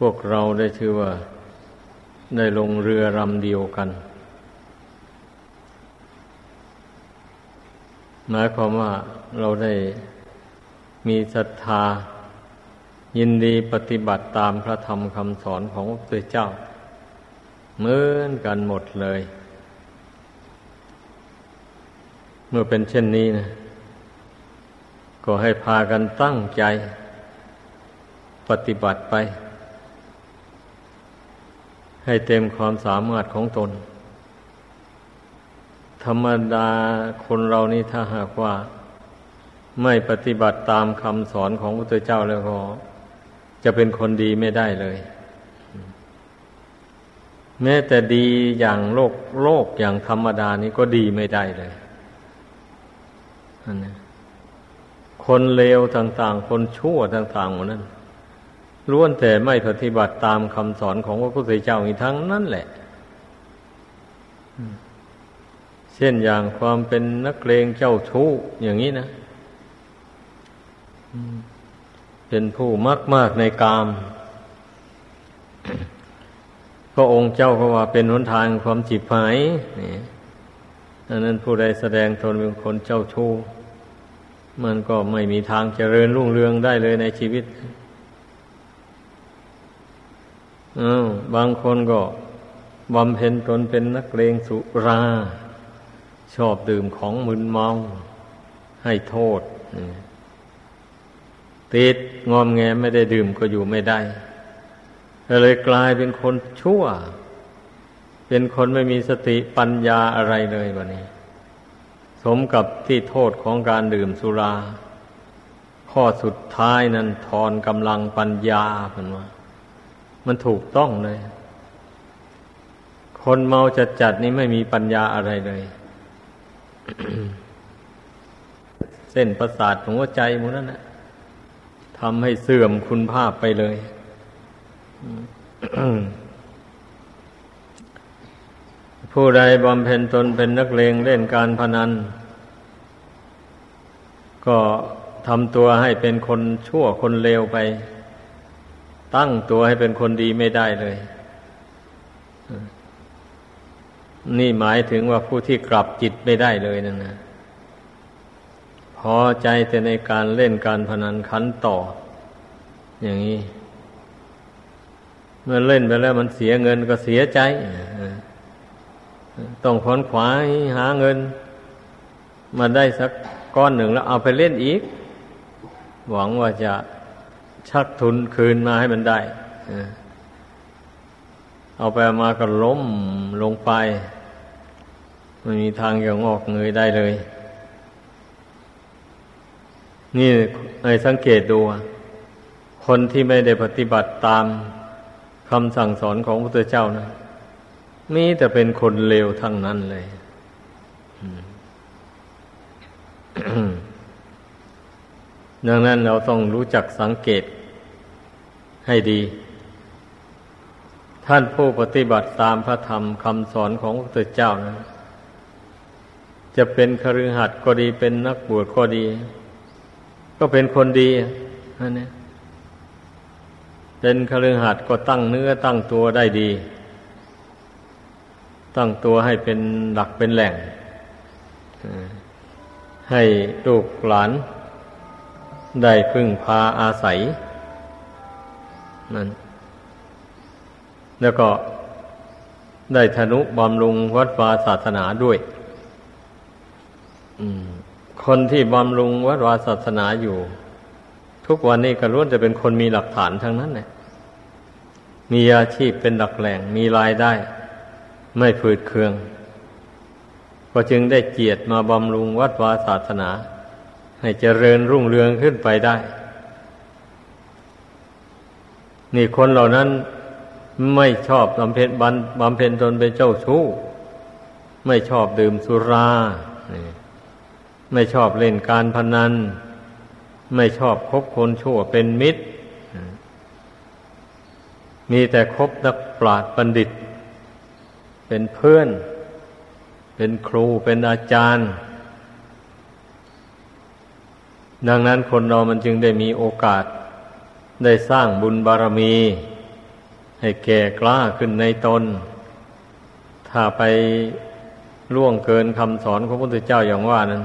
พวกเราได้ชื่อว่าได้ลงเรือลำเดียวกันหมายความว่าเราได้มีศรัทธายินดีปฏิบัติตามพระธรรมคำสอนของพระพุทธเจ้าเหมือนกันหมดเลยเมื่อเป็นเช่นนี้นะก็ให้พากันตั้งใจปฏิบัติไปให้เต็มความสามารถของตนธรรมดาคนเรานี่ถ้าหากว่าไม่ปฏิบัติตามคำสอนของพระพุทธเจ้าแล้วก็จะเป็นคนดีไม่ได้เลยแม้แต่ดีอย่างโลกอย่างธรรมดานี่ก็ดีไม่ได้เลยคนเลวต่างๆคนชั่วต่างๆหมดนั้นล้วนแต่ไม่ปฏิบัติตามคำสอนของพระพุทธเจ้าอีกทั้งนั้นแหละเช่นอย่างความเป็นนักเลงเจ้าชู้อย่างนี้นะเป็นผู้มากในกามพระองค์เจ้าก็ว่าเป็นหนทางความฉิบหายนี่อันนั้นผู้ใดแสดงตนเป็นคนเจ้าชู้มันก็ไม่มีทางเจริญรุ่งเรืองได้เลยในชีวิตบางคนก็บำเพ็ญตนเป็นนักเลงสุราชอบดื่มของมึนเมาให้โทษติดงอมแงไม่ได้ดื่มก็อยู่ไม่ได้เลยกลายเป็นคนชั่วเป็นคนไม่มีสติปัญญาอะไรเลยบัดนี้สมกับที่โทษของการดื่มสุราข้อสุดท้ายนั้นทอนกำลังปัญญาเพิ่นว่ามันถูกต้องเลยคนเมาจัดๆนี่ไม่มีปัญญาอะไรเลย เส้นประสาทของหัวใจหมดนั่นน่ะทำให้เสื่อมคุณภาพไปเลย ผู้ใดบำเพ็ญตนเป็นนักเลงเล่นการพนันก็ทำตัวให้เป็นคนชั่วคนเลวไปตั้งตัวให้เป็นคนดีไม่ได้เลยนี่หมายถึงว่าผู้ที่กลับจิตไม่ได้เลยนั่นนะพอใจแต่ในการเล่นการพนันขันต่ออย่างนี้เมื่อเล่นไปแล้วมันเสียเงินก็เสียใจต้องขวนขวายหาเงินมาได้สักก้อนหนึ่งแล้วเอาไปเล่นอีกหวังว่าจะชักทุนคืนมาให้มันได้เอาไปมาก็ล้มลงไปไม่มีทางจะงอกเงยได้เลยนี่ให้สังเกตดูคนที่ไม่ได้ปฏิบัติตามคำสั่งสอนของพระพุทธเจ้านะมีแต่เป็นคนเลวทั้งนั้นเลย ดังนั้นเราต้องรู้จักสังเกตให้ดีท่านผู้ปฏิบัติตามพระธรรมคำสอนของพระพุทธเจ้านะจะเป็นคฤหัสถ์ก็ดีเป็นนักบวชก็ดีก็เป็นคนดีนั่นเนี่ยเป็นคฤหัสถ์ก็ตั้งเนื้อตั้งตัวได้ดีตั้งตัวให้เป็นหลักเป็นแหล่งให้ลูกหลานได้พึ่งพาอาศัยนั่นแล้วก็ได้ทนุบำรุงวัดวาศาสนาด้วยคนที่บำรุงวัดวาศาสนาอยู่ทุกวันนี้ก็ล้วนจะเป็นคนมีหลักฐานทั้งนั้นแหละมีอาชีพเป็นหลักแหล่งมีรายได้ไม่ฝืดเคืองก็จึงได้เกียรติมาบำรุงวัดวาศาสนาให้เจริญรุ่งเรืองขึ้นไปได้นี่คนเหล่านั้นไม่ชอบบำเพ็ญตนเป็นเจ้าชู้ไม่ชอบดื่มสุราไม่ชอบเล่นการพนันไม่ชอบคบคนชั่วเป็นมิตรมีแต่คบนักปราชญ์บัณฑิตเป็นเพื่อนเป็นครูเป็นอาจารย์ดังนั้นคนเรามันจึงได้มีโอกาสได้สร้างบุญบารมี ให้แก่กล้าขึ้นในตนถ้าไปล่วงเกินคำสอนของพระพุทธเจ้าอย่างว่านั้น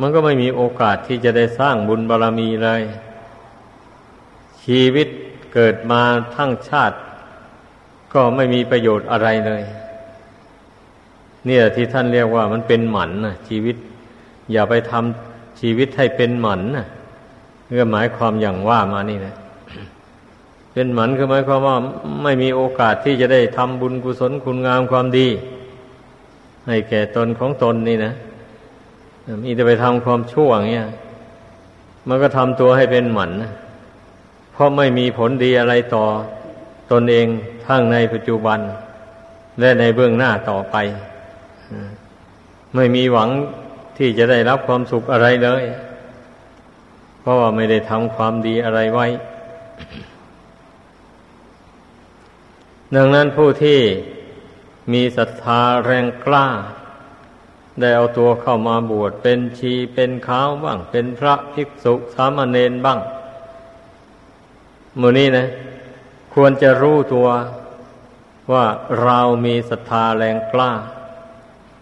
มันก็ไม่มีโอกาสที่จะได้สร้างบุญบารมีเลยชีวิตเกิดมาทั้งชาติก็ไม่มีประโยชน์อะไรเลยเนี่ยที่ท่านเรียกว่ามันเป็นหมันนะชีวิตอย่าไปทำชีวิตให้เป็นหมันนะเรื่องหมายความอย่างว่ามานี่นะเป็นหมันคือหมายความว่าไม่มีโอกาสที่จะได้ทำบุญกุศลคุณงามความดีให้แก่ตนของตนนี่นะมีแต่ไปทำความชั่วอย่างเงี้ยมันก็ทำตัวให้เป็นหมันนะเพราะไม่มีผลดีอะไรต่อตนเองทั้งในปัจจุบันและในเบื้องหน้าต่อไปไม่มีหวังที่จะได้รับความสุขอะไรเลยเพราะว่าไม่ได้ทำความดีอะไรไว้ดังนั้นผู้ที่มีศรัทธาแรงกล้าได้เอาตัวเข้ามาบวชเป็นชีเป็นขาวบ้างเป็นพระภิกษุสามเณรบ้างหมู่นี้นะควรจะรู้ตัวว่าเรามีศรัทธาแรงกล้า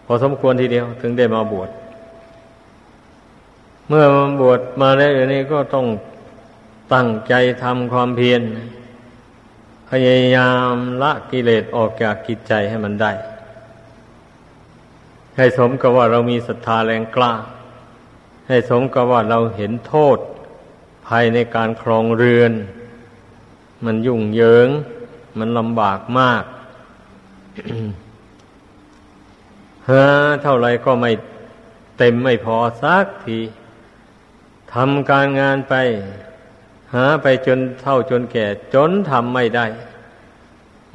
พอสมควรทีเดียวถึงได้มาบวชเมื่อมาบวชมาแล้วอย่างนี้ก็ต้องตั้งใจทำความเพียรพยายามละกิเลสออกจากจิตใจให้มันได้ให้สมกับว่าเรามีศรัทธาแรงกล้าให้สมกับว่าเราเห็นโทษภัยในการครองเรือนมันยุ่งเหยิงมันลำบากมาก เท่าไรก็ไม่เต็มไม่พอสักทีทำการงานไปหาไปจนเท่าจนแก่จนทำไม่ได้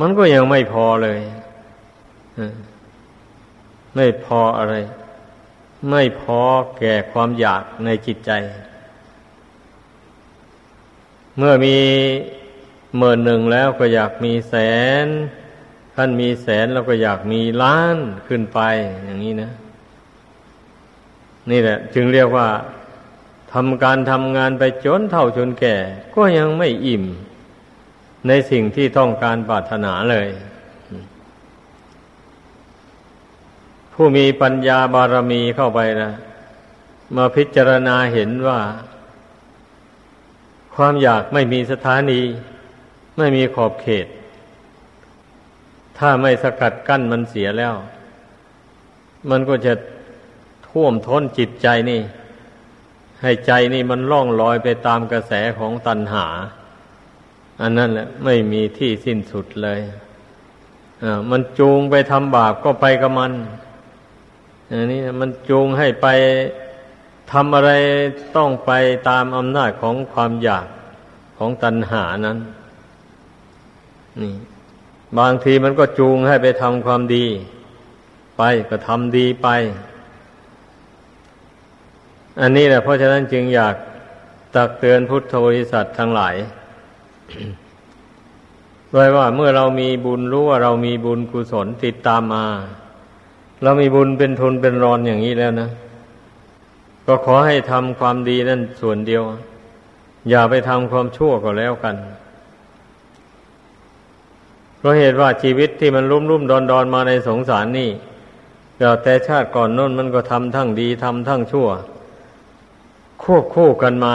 มันก็ยังไม่พอเลยไม่พออะไรไม่พอแก่ความอยากในจิตใจเมื่อมี10,000แล้วก็อยากมีแสนท่านมีแสนแล้วก็อยากมีล้านขึ้นไปอย่างนี้นะนี่แหละจึงเรียกว่าทำการทำงานไปจนเฒ่าจนแก่ก็ยังไม่อิ่มในสิ่งที่ต้องการปรารถนาเลยผู้มีปัญญาบารมีเข้าไปนะมาพิจารณาเห็นว่าความอยากไม่มีสถานีไม่มีขอบเขตถ้าไม่สกัดกั้นมันเสียแล้วมันก็จะท่วมท้นจิตใจนี่ให้ใจนี่มันล่องลอยไปตามกระแสของตัณหาอันนั้นแหละไม่มีที่สิ้นสุดเลยมันจูงไปทำบาปก็ไปกับมันอันนี้มันจูงให้ไปทำอะไรต้องไปตามอำนาจของความอยากของตัณหานั้นนี่บางทีมันก็จูงให้ไปทำความดีไปก็ทำดีไปอันนี้แหละเพราะฉะนั้นจึงอยากตักเตือนพุทธบริษัททั้งหลาย โดยว่าเมื่อเรามีบุญรู้ว่าเรามีบุญกุศลติดตามมาเรามีบุญเป็นทุนเป็นรอนอย่างนี้แล้วนะก็ขอให้ทำความดีนั่นส่วนเดียวอย่าไปทำความชั่วก็แล้วกันเพราะเหตุว่าชีวิตที่มันลุ่มๆดอนๆมาในสงสารนี่แต่ชาติก่อนโน้นมันก็ทำทั้งดีทำทั้งชั่วควบคู่กันมา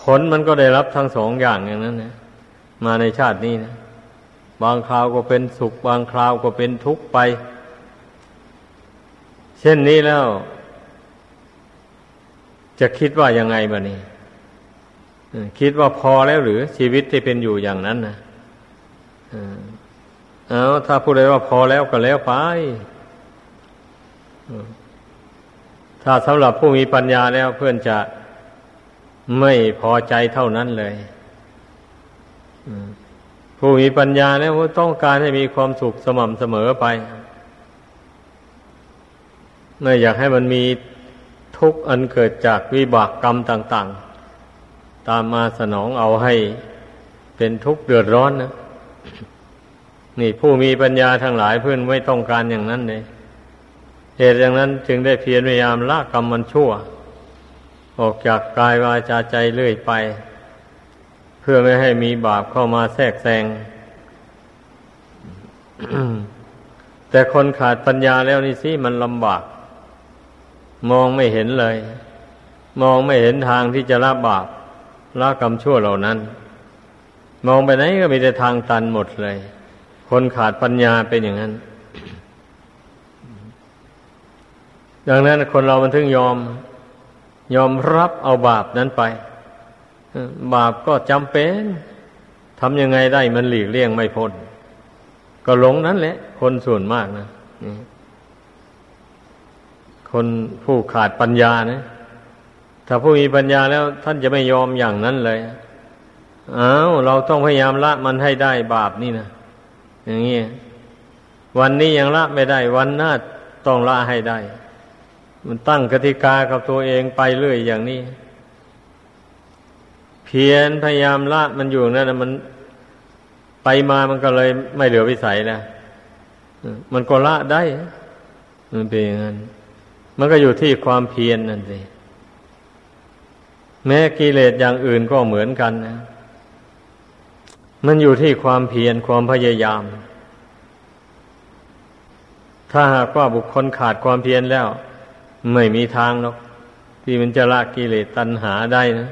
ผลมันก็ได้รับทั้งสองอย่างอย่างนั้นนะมาในชาตินี้นะบางคราวก็เป็นสุขบางคราวก็เป็นทุกข์ไปเช่นนี้แล้วจะคิดว่ายังไงบัดนี้คิดว่าพอแล้วหรือชีวิตที่เป็นอยู่อย่างนั้นนะเอาถ้าพูดเลยว่าพอแล้วก็แล้วไปถ้าสำหรับผู้มีปัญญาแล้วเพื่อนจะไม่พอใจเท่านั้นเลยผู้มีปัญญาแล้วต้องการให้มีความสุขสม่ำเสมอไปไม่อยากให้มันมีทุกข์อันเกิดจากวิบากกรรมต่างๆตามมาสนองเอาให้เป็นทุกข์เดือดร้อนนะนี่ผู้มีปัญญาทั้งหลายเพื่อนไม่ต้องการอย่างนั้นเลยเหตุอย่างนั้นจึงได้เพียรพยายามละกรรมมันชั่วออกจากกายวาจาใจเรื่อยไปเพื่อไม่ให้มีบาปเข้ามาแทรกแซง แต่คนขาดปัญญาแล้วนี่สิมันลำบากมองไม่เห็นเลยมองไม่เห็นทางที่จะละบาปละกรรมชั่วเหล่านั้นมองไปไหนก็มีแต่ทางตันหมดเลยคนขาดปัญญาเป็นอย่างนั้นดังนั้นคนเรามันถึงยอมรับเอาบาปนั้นไปบาปก็จำเป็นทำยังไงได้มันหลีกเลี่ยงไม่พ้นก็หลงนั้นแหละคนส่วนมากนะคนผู้ขาดปัญญานะถ้าผู้มีปัญญาแล้วท่านจะไม่ยอมอย่างนั้นเลยเอาเราต้องพยายามละมันให้ได้บาปนี่นะอย่างนี้วันนี้ยังละไม่ได้วันหน้าต้องละให้ได้มันตั้งกติกากับตัวเองไปเรื่อยอย่างนี้เพียรพยายามละมันอยู่นั่นนะมันไปมามันก็เลยไม่เหลือวิสัยแล้วมันก็ละได้มันเป็นอย่างนั้นมันก็อยู่ที่ความเพียรนั่นสิแม้กิเลสอย่างอื่นก็เหมือนกันนะมันอยู่ที่ความเพียรความพยายามถ้าหากว่าบุคคลขาดความเพียรแล้วไม่มีทางหรอกที่มันจะละกิเลสตัณหาได้นะ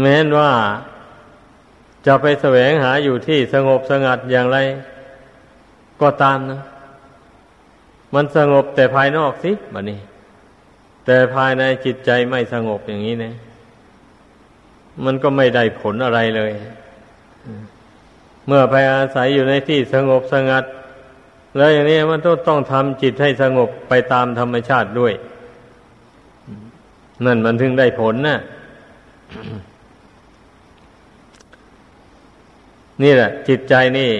แม้นว่าจะไปแสวงหาอยู่ที่สงบสงัดอย่างไรก็ตามนะมันสงบแต่ภายนอกสิบัดนี้แต่ภายในจิตใจไม่สงบอย่างนี้นะมันก็ไม่ได้ผลอะไรเลยเมื่อไปอาศัยอยู่ในที่สงบสงัดแล้วอย่างนี้มันต้องทำจิตให้สงบไปตามธรรมชาติด้วยนั่นมันถึงได้ผลนะ นี่แหละจิตใจนี่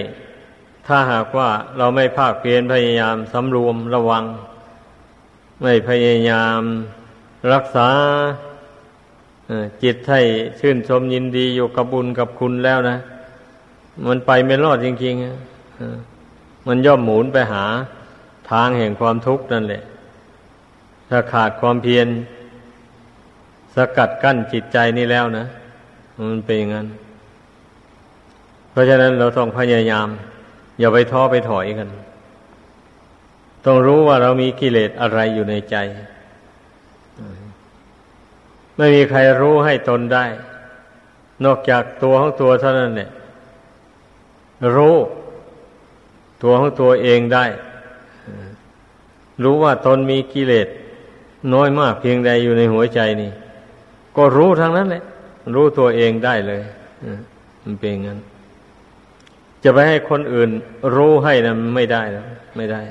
ถ้าหากว่าเราไม่ภาคเพียรพยายามสำรวมระวังไม่พยายามรักษาจิตให้ชื่นชมยินดีอยู่กับบุญกับคุณแล้วนะมันไปไม่รอดจริงๆมันย่อมหมุนไปหาทางแห่งความทุกข์นั่นแหละถ้าขาดความเพียรสกัดกั้นจิตใจนี่แล้วนะมันเป็นอย่างนั้นเพราะฉะนั้นเราต้องพยายามอย่าไปท้อไปถอยกันต้องรู้ว่าเรามีกิเลสอะไรอยู่ในใจไม่มีใครรู้ให้ตนได้นอกจากตัวของตัวเท่านั้นเนี่ยรู้ตัวของตัวเองได้รู้ว่าตนมีกิเลสน้อยมากเพียงใดอยู่ในหัวใจนี่ก็รู้ทั้งนั้นแหละรู้ตัวเองได้เลยมันเป็นงั้นจะไปให้คนอื่นรู้ให้นะไม่ได้แล้วไม่ได้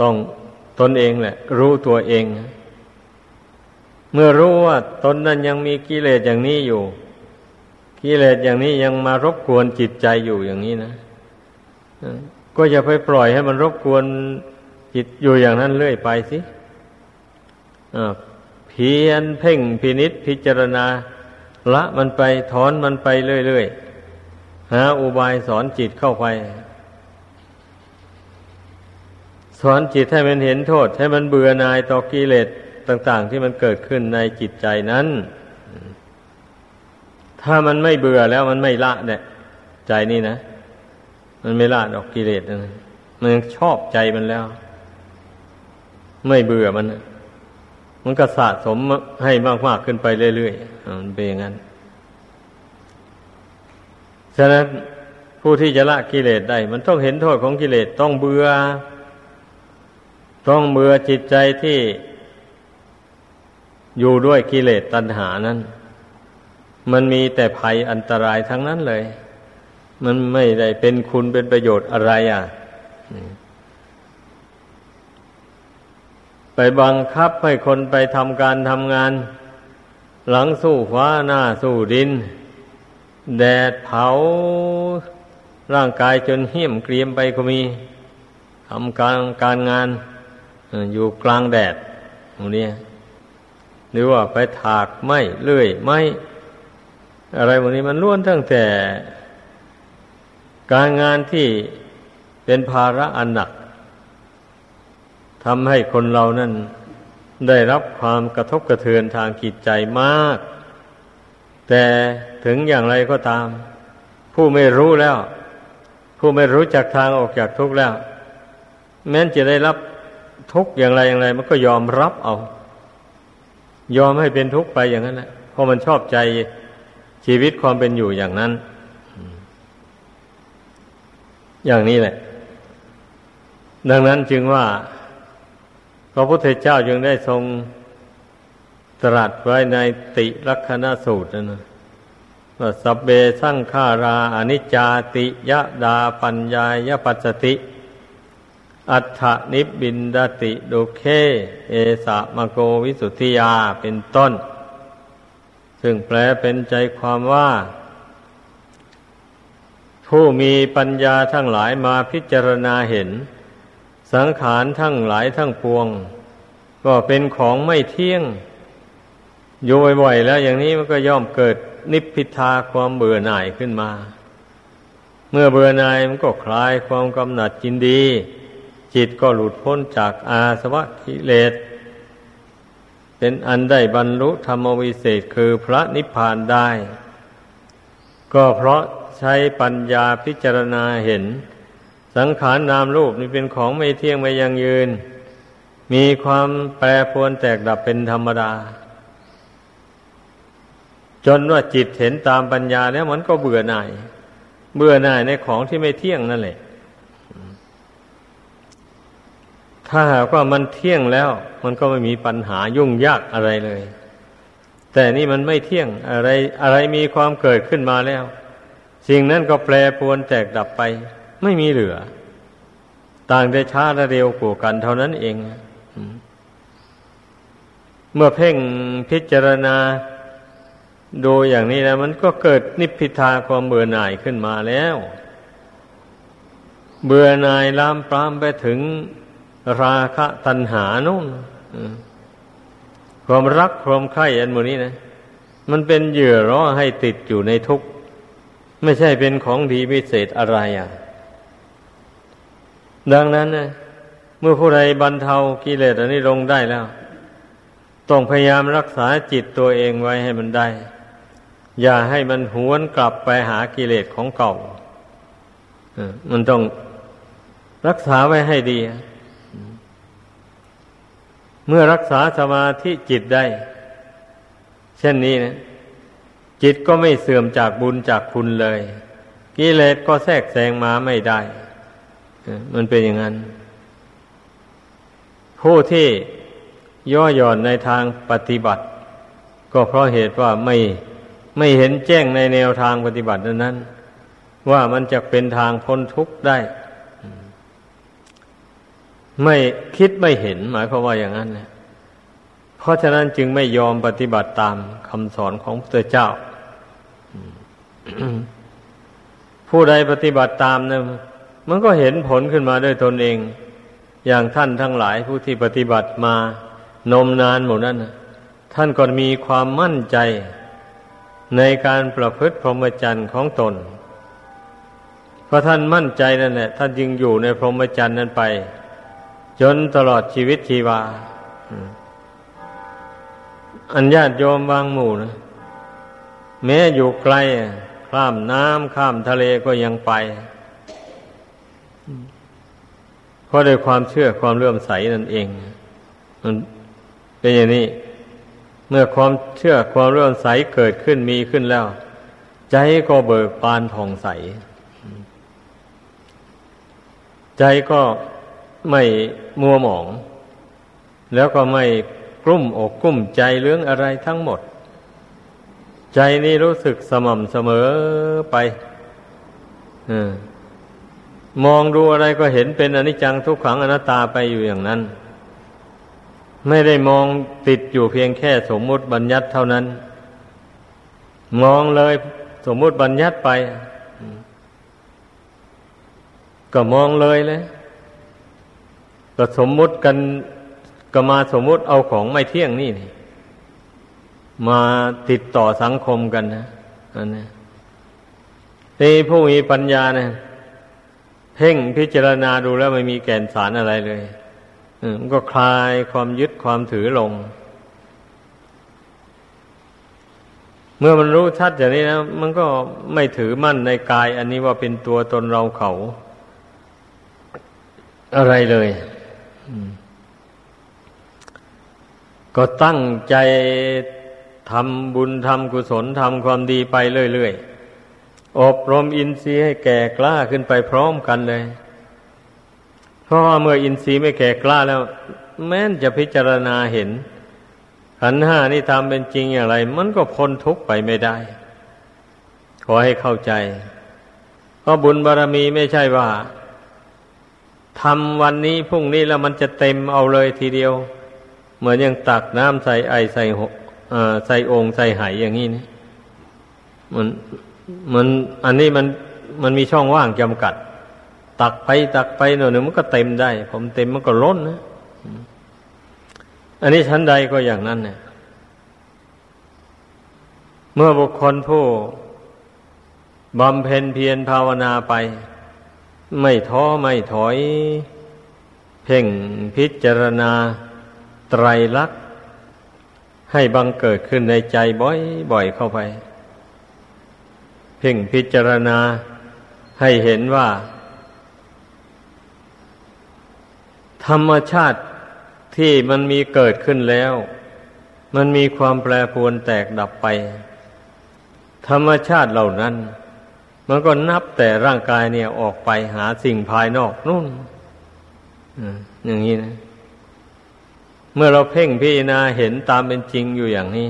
ต้องตนเองแหละรู้ตัวเองเมื่อรู้ว่าตนนั้นยังมีกิเลสอย่างนี้อยู่กิเลสอย่างนี้ยังมารบกวนจิตใจอยู่อย่างนี้นะก็อย่าไปปล่อยให้มันรบกวนจิตอยู่อย่างนั้นเรื่อยไปสิเพียรเพ่งพินิจพิจารณาละมันไปถอนมันไปเรื่อยๆหาอุบายสอนจิตเข้าไปสอนจิตให้มันเห็นโทษให้มันเบื่อหน่ายต่อกิเลสต่างๆที่มันเกิดขึ้นในจิตใจนั้นถ้ามันไม่เบื่อแล้วมันไม่ละเนี่ยใจนี่นะมันไม่ละดอกกิเลสนะมันชอบใจมันแล้วไม่เบื่อมันก็สะสมให้มากๆขึ้นไปเรื่อยๆมันเป็นอย่างนั้นฉะนั้นผู้ที่จะละกิเลสได้มันต้องเห็นโทษของกิเลสต้องเบื่อจิตใจที่อยู่ด้วยกิเลสตัณหานั้นมันมีแต่ภัยอันตรายทั้งนั้นเลยมันไม่ได้เป็นคุณเป็นประโยชน์อะไรอ่ะไปบังคับให้คนไปทำการทำงานหลังสู้ฟ้าหน้าสู้ดินแดดเผาร่างกายจนเหี้ยมเกรียมไปก็มีทำการงานอยู่กลางแดดตรงนี้หรือว่าไปถากไม้เลื่อยไม้อะไรพวกนี้มันล้วนตั้งแต่การงานที่เป็นภาระอันหนักทำให้คนเรานั้นได้รับความกระทบกระเทือนทางจิตใจมากแต่ถึงอย่างไรก็ตาม ผู้ไม่รู้แล้วผู้ไม่รู้จักทางออกจากทุกข์แล้วแม้นจะได้รับทุกข์อย่างไรมันก็ยอมรับเอายอมให้เป็นทุกข์ไปอย่างนั้นแหละเพราะมันชอบใจชีวิตความเป็นอยู่อย่างนั้นอย่างนี้แหละดังนั้นจึงว่าพระพุทธเจ้าจึงได้ทรงตรัสไว้ในติลักขณสูตรนั่นนะว่าสัพเพสังขาราอนิจจาติยะดาปัญญายปัสสติอัฏฐนิบบินดติดุเคเอสามโกวิสุทธิยาเป็นต้นซึ่งแปลเป็นใจความว่าผู้มีปัญญาทั้งหลายมาพิจารณาเห็นสังขารทั้งหลายทั้งปวงก็เป็นของไม่เที่ยงอยู่บ่อยๆแล้วอย่างนี้มันก็ย่อมเกิดนิพพิทาความเบื่อหน่ายขึ้นมาเมื่อเบื่อหน่ายมันก็คลายความกำหนัดยินดีจิตก็หลุดพ้นจากอาสวะกิเลสเป็นอันได้บรรลุธรรมวิเศษคือพระนิพพานได้ก็เพราะใช้ปัญญาพิจารณาเห็นสังขารนามรูปนี่เป็นของไม่เที่ยงไม่ยั่งยืนมีความแปรปรวนแตกดับเป็นธรรมดาจนว่าจิตเห็นตามปัญญาแล้วมันก็เบื่อหน่ายเบื่อหน่ายในของที่ไม่เที่ยงนั่นแหละถ้าหากว่ามันเที่ยงแล้วมันก็ไม่มีปัญหายุ่งยากอะไรเลยแต่นี่มันไม่เที่ยงอะไรมีความเกิดขึ้นมาแล้วสิ่งนั้นก็แปรปรวนแตกดับไปไม่มีเหลือต่างแต่ช้าและเร็วกว่ากันเท่านั้นเองเมื่อเพ่งพิจารณาดูอย่างนี้แล้วมันก็เกิดนิพพิทาความเบื่อหน่ายขึ้นมาแล้วเบื่อหน่ายลามปรามไปถึงราคะตัณหานู่นความรักความใคร่อันหมู่นี้นะมันเป็นเหยื่อล่อให้ติดอยู่ในทุกข์ไม่ใช่เป็นของดีวิเศษอะไรดังนั้นนะเมื่อผู้ใดบรรเทากิเลสอันนี้ลงได้แล้วต้องพยายามรักษาจิตตัวเองไว้ให้มันได้อย่าให้มันหวนกลับไปหากิเลสของเก่ามันต้องรักษาไว้ให้ดีเมื่อรักษาสมาธิจิตได้เช่นนี้นะจิตก็ไม่เสื่อมจากบุญจากคุณเลยกิเลสก็แทรกแซงมาไม่ได้มันเป็นอย่างนั้นผู้ที่ย่อหย่อนในทางปฏิบัติก็เพราะเหตุว่าไม่เห็นแจ้งในแนวทางปฏิบัตินั้นว่ามันจะเป็นทางพ้นทุกข์ได้ไม่คิดไม่เห็นหมายความว่าอย่างนั้นนะเพราะฉะนั้นจึงไม่ยอมปฏิบัติตามคำสอนของพระพุทธเจ้า ผู้ใดปฏิบัติตามนะมันก็เห็นผลขึ้นมาด้วยตนเองอย่างท่านทั้งหลายผู้ที่ปฏิบัติมานมนานหมดนั้นนะท่านก็มีความมั่นใจในการประพฤติพรหมจรรย์ของตนเพราะท่านมั่นใจนั่นแหละท่านจึงอยู่ในพรหมจรรย์นั้นไปจนตลอดชีวิตชีวาอันญาติโยมบางหมู่นะแม้อยู่ไกลข้ามน้ำข้ามทะเลก็ยังไปเพราะด้วยความเชื่อความเลื่อมใสนั่นเองมันเป็นอย่างนี้เมื่อความเชื่อความเลื่อมใสเกิดขึ้นมีขึ้นแล้วใจก็เบิกบานผ่องใสใจก็ไม่มัวหมองแล้วก็ไม่กลุ้มอกกลุ้มใจเรื่องอะไรทั้งหมดใจนี่รู้สึกสม่ำเสมอไปมองดูอะไรก็เห็นเป็นอนิจจังทุกขังอนัตตาไปอยู่อย่างนั้นไม่ได้มองติดอยู่เพียงแค่สมมุติบัญญัติเท่านั้นมองเลยสมมุติบัญญัติไปก็มองเลยเลยก็สมมุติกันก็มาสมมุติเอาของไม่เที่ยงนี่มาติดต่อสังคมกันนะอันนี้ที่ผู้มีปัญญาเนี่ยเพ่งพิจารณาดูแล้วไม่มีแก่นสารอะไรเลยมันก็คลายความยึดความถือลง เมื่อมันรู้ชัดอย่างนี้นะมันก็ไม่ถือมั่นในกายอันนี้ว่าเป็นตัวตนเราเขาอะไรเลยก็ตั้งใจทำบุญทำกุศลทำความดีไปเรื่อยๆอบรมอินทรีย์ให้แก่กล้าขึ้นไปพร้อมกันเลยเพราะว่าเมื่ออินทรีย์ไม่แก่กล้าแล้วแม้นจะพิจารณาเห็นขันธ์ห้านี่ทำเป็นจริงอย่างไรมันก็พ้นทุกข์ไปไม่ได้ขอให้เข้าใจเพราะบุญบารมีไม่ใช่ว่าทำวันนี้พรุ่งนี้แล้วมันจะเต็มเอาเลยทีเดียวเหมือนอย่างตักน้ำใส่ไอใส่ใส่องค์ใส่ไหอย่างนี้นะมันอันนี้มันมีช่องว่างจำกัดตักไปหน่อยนึงมันก็เต็มได้ผมเต็มมันก็ล้นนะอันนี้ชั้นใดก็อย่างนั้นเนี่ยเมื่อบุคคลผู้บำเพ็ญเพียรภาวนาไปไม่ท้อไม่ถอยเพ่งพิจารณาไตรลักษณ์ให้บังเกิดขึ้นในใจบ่อยๆเข้าไปเพ่งพิจารณาให้เห็นว่าธรรมชาติที่มันมีเกิดขึ้นแล้วมันมีความแปรปรวนแตกดับไปธรรมชาติเหล่านั้นมันก็นับแต่ร่างกายเนี่ยออกไปหาสิ่งภายนอกนู่นอย่างนี้นะเมื่อเราเพ่งพิจารณาเห็นตามเป็นจริงอยู่อย่างนี้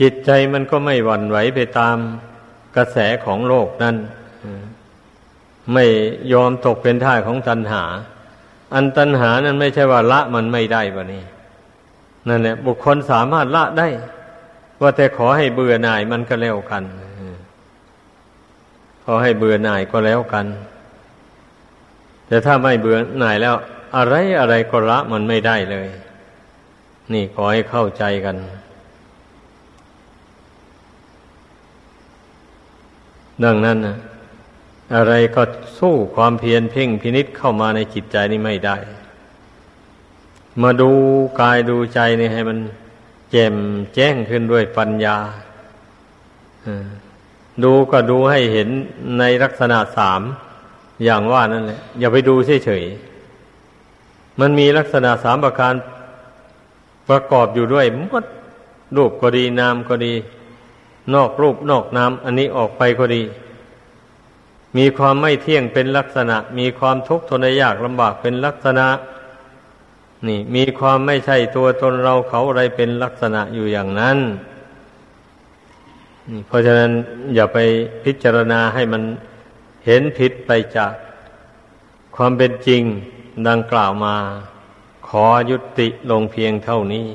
จิตใจมันก็ไม่หวั่นไหวไปตามกระแสของโลกนั้นไม่ยอมตกเป็นท่าของตัณหาอันตัณหานั้นไม่ใช่ว่าละมันไม่ได้บะนี่นั่นแหละบุคคลสามารถละได้ว่าแต่ขอให้เบื่อหน่ายมันก็แล้วกันขอให้เบื่อหน่ายก็แล้วกันแต่ถ้าไม่เบื่อหน่ายแล้วอะไรก็ละมันไม่ได้เลยนี่ขอให้เข้าใจกันดังนั้นนะอะไรก็สู้ความเพียรเพ่งพินิจเข้ามาในจิตใจนี่ไม่ได้มาดูกายดูใจนี่ให้มันแจ่มแจ้งขึ้นด้วยปัญญาดูก็ดูให้เห็นในลักษณะสามอย่างว่านั่นแหละอย่าไปดูเฉยๆมันมีลักษณะสามประการประกอบอยู่ด้วยหมดรูปก็ดีนามก็ดีนอกรูปนอกนามอันนี้ออกไปก็ดีมีความไม่เที่ยงเป็นลักษณะมีความทุกข์ทนได้ยากลำบากเป็นลักษณะนี่มีความไม่ใช่ตัวตนเราเขาอะไรเป็นลักษณะอยู่อย่างนั้นเพราะฉะนั้นอย่าไปพิจารณาให้มันเห็นผิดไปจากความเป็นจริงดังกล่าวมาขอยุติลงเพียงเท่านี้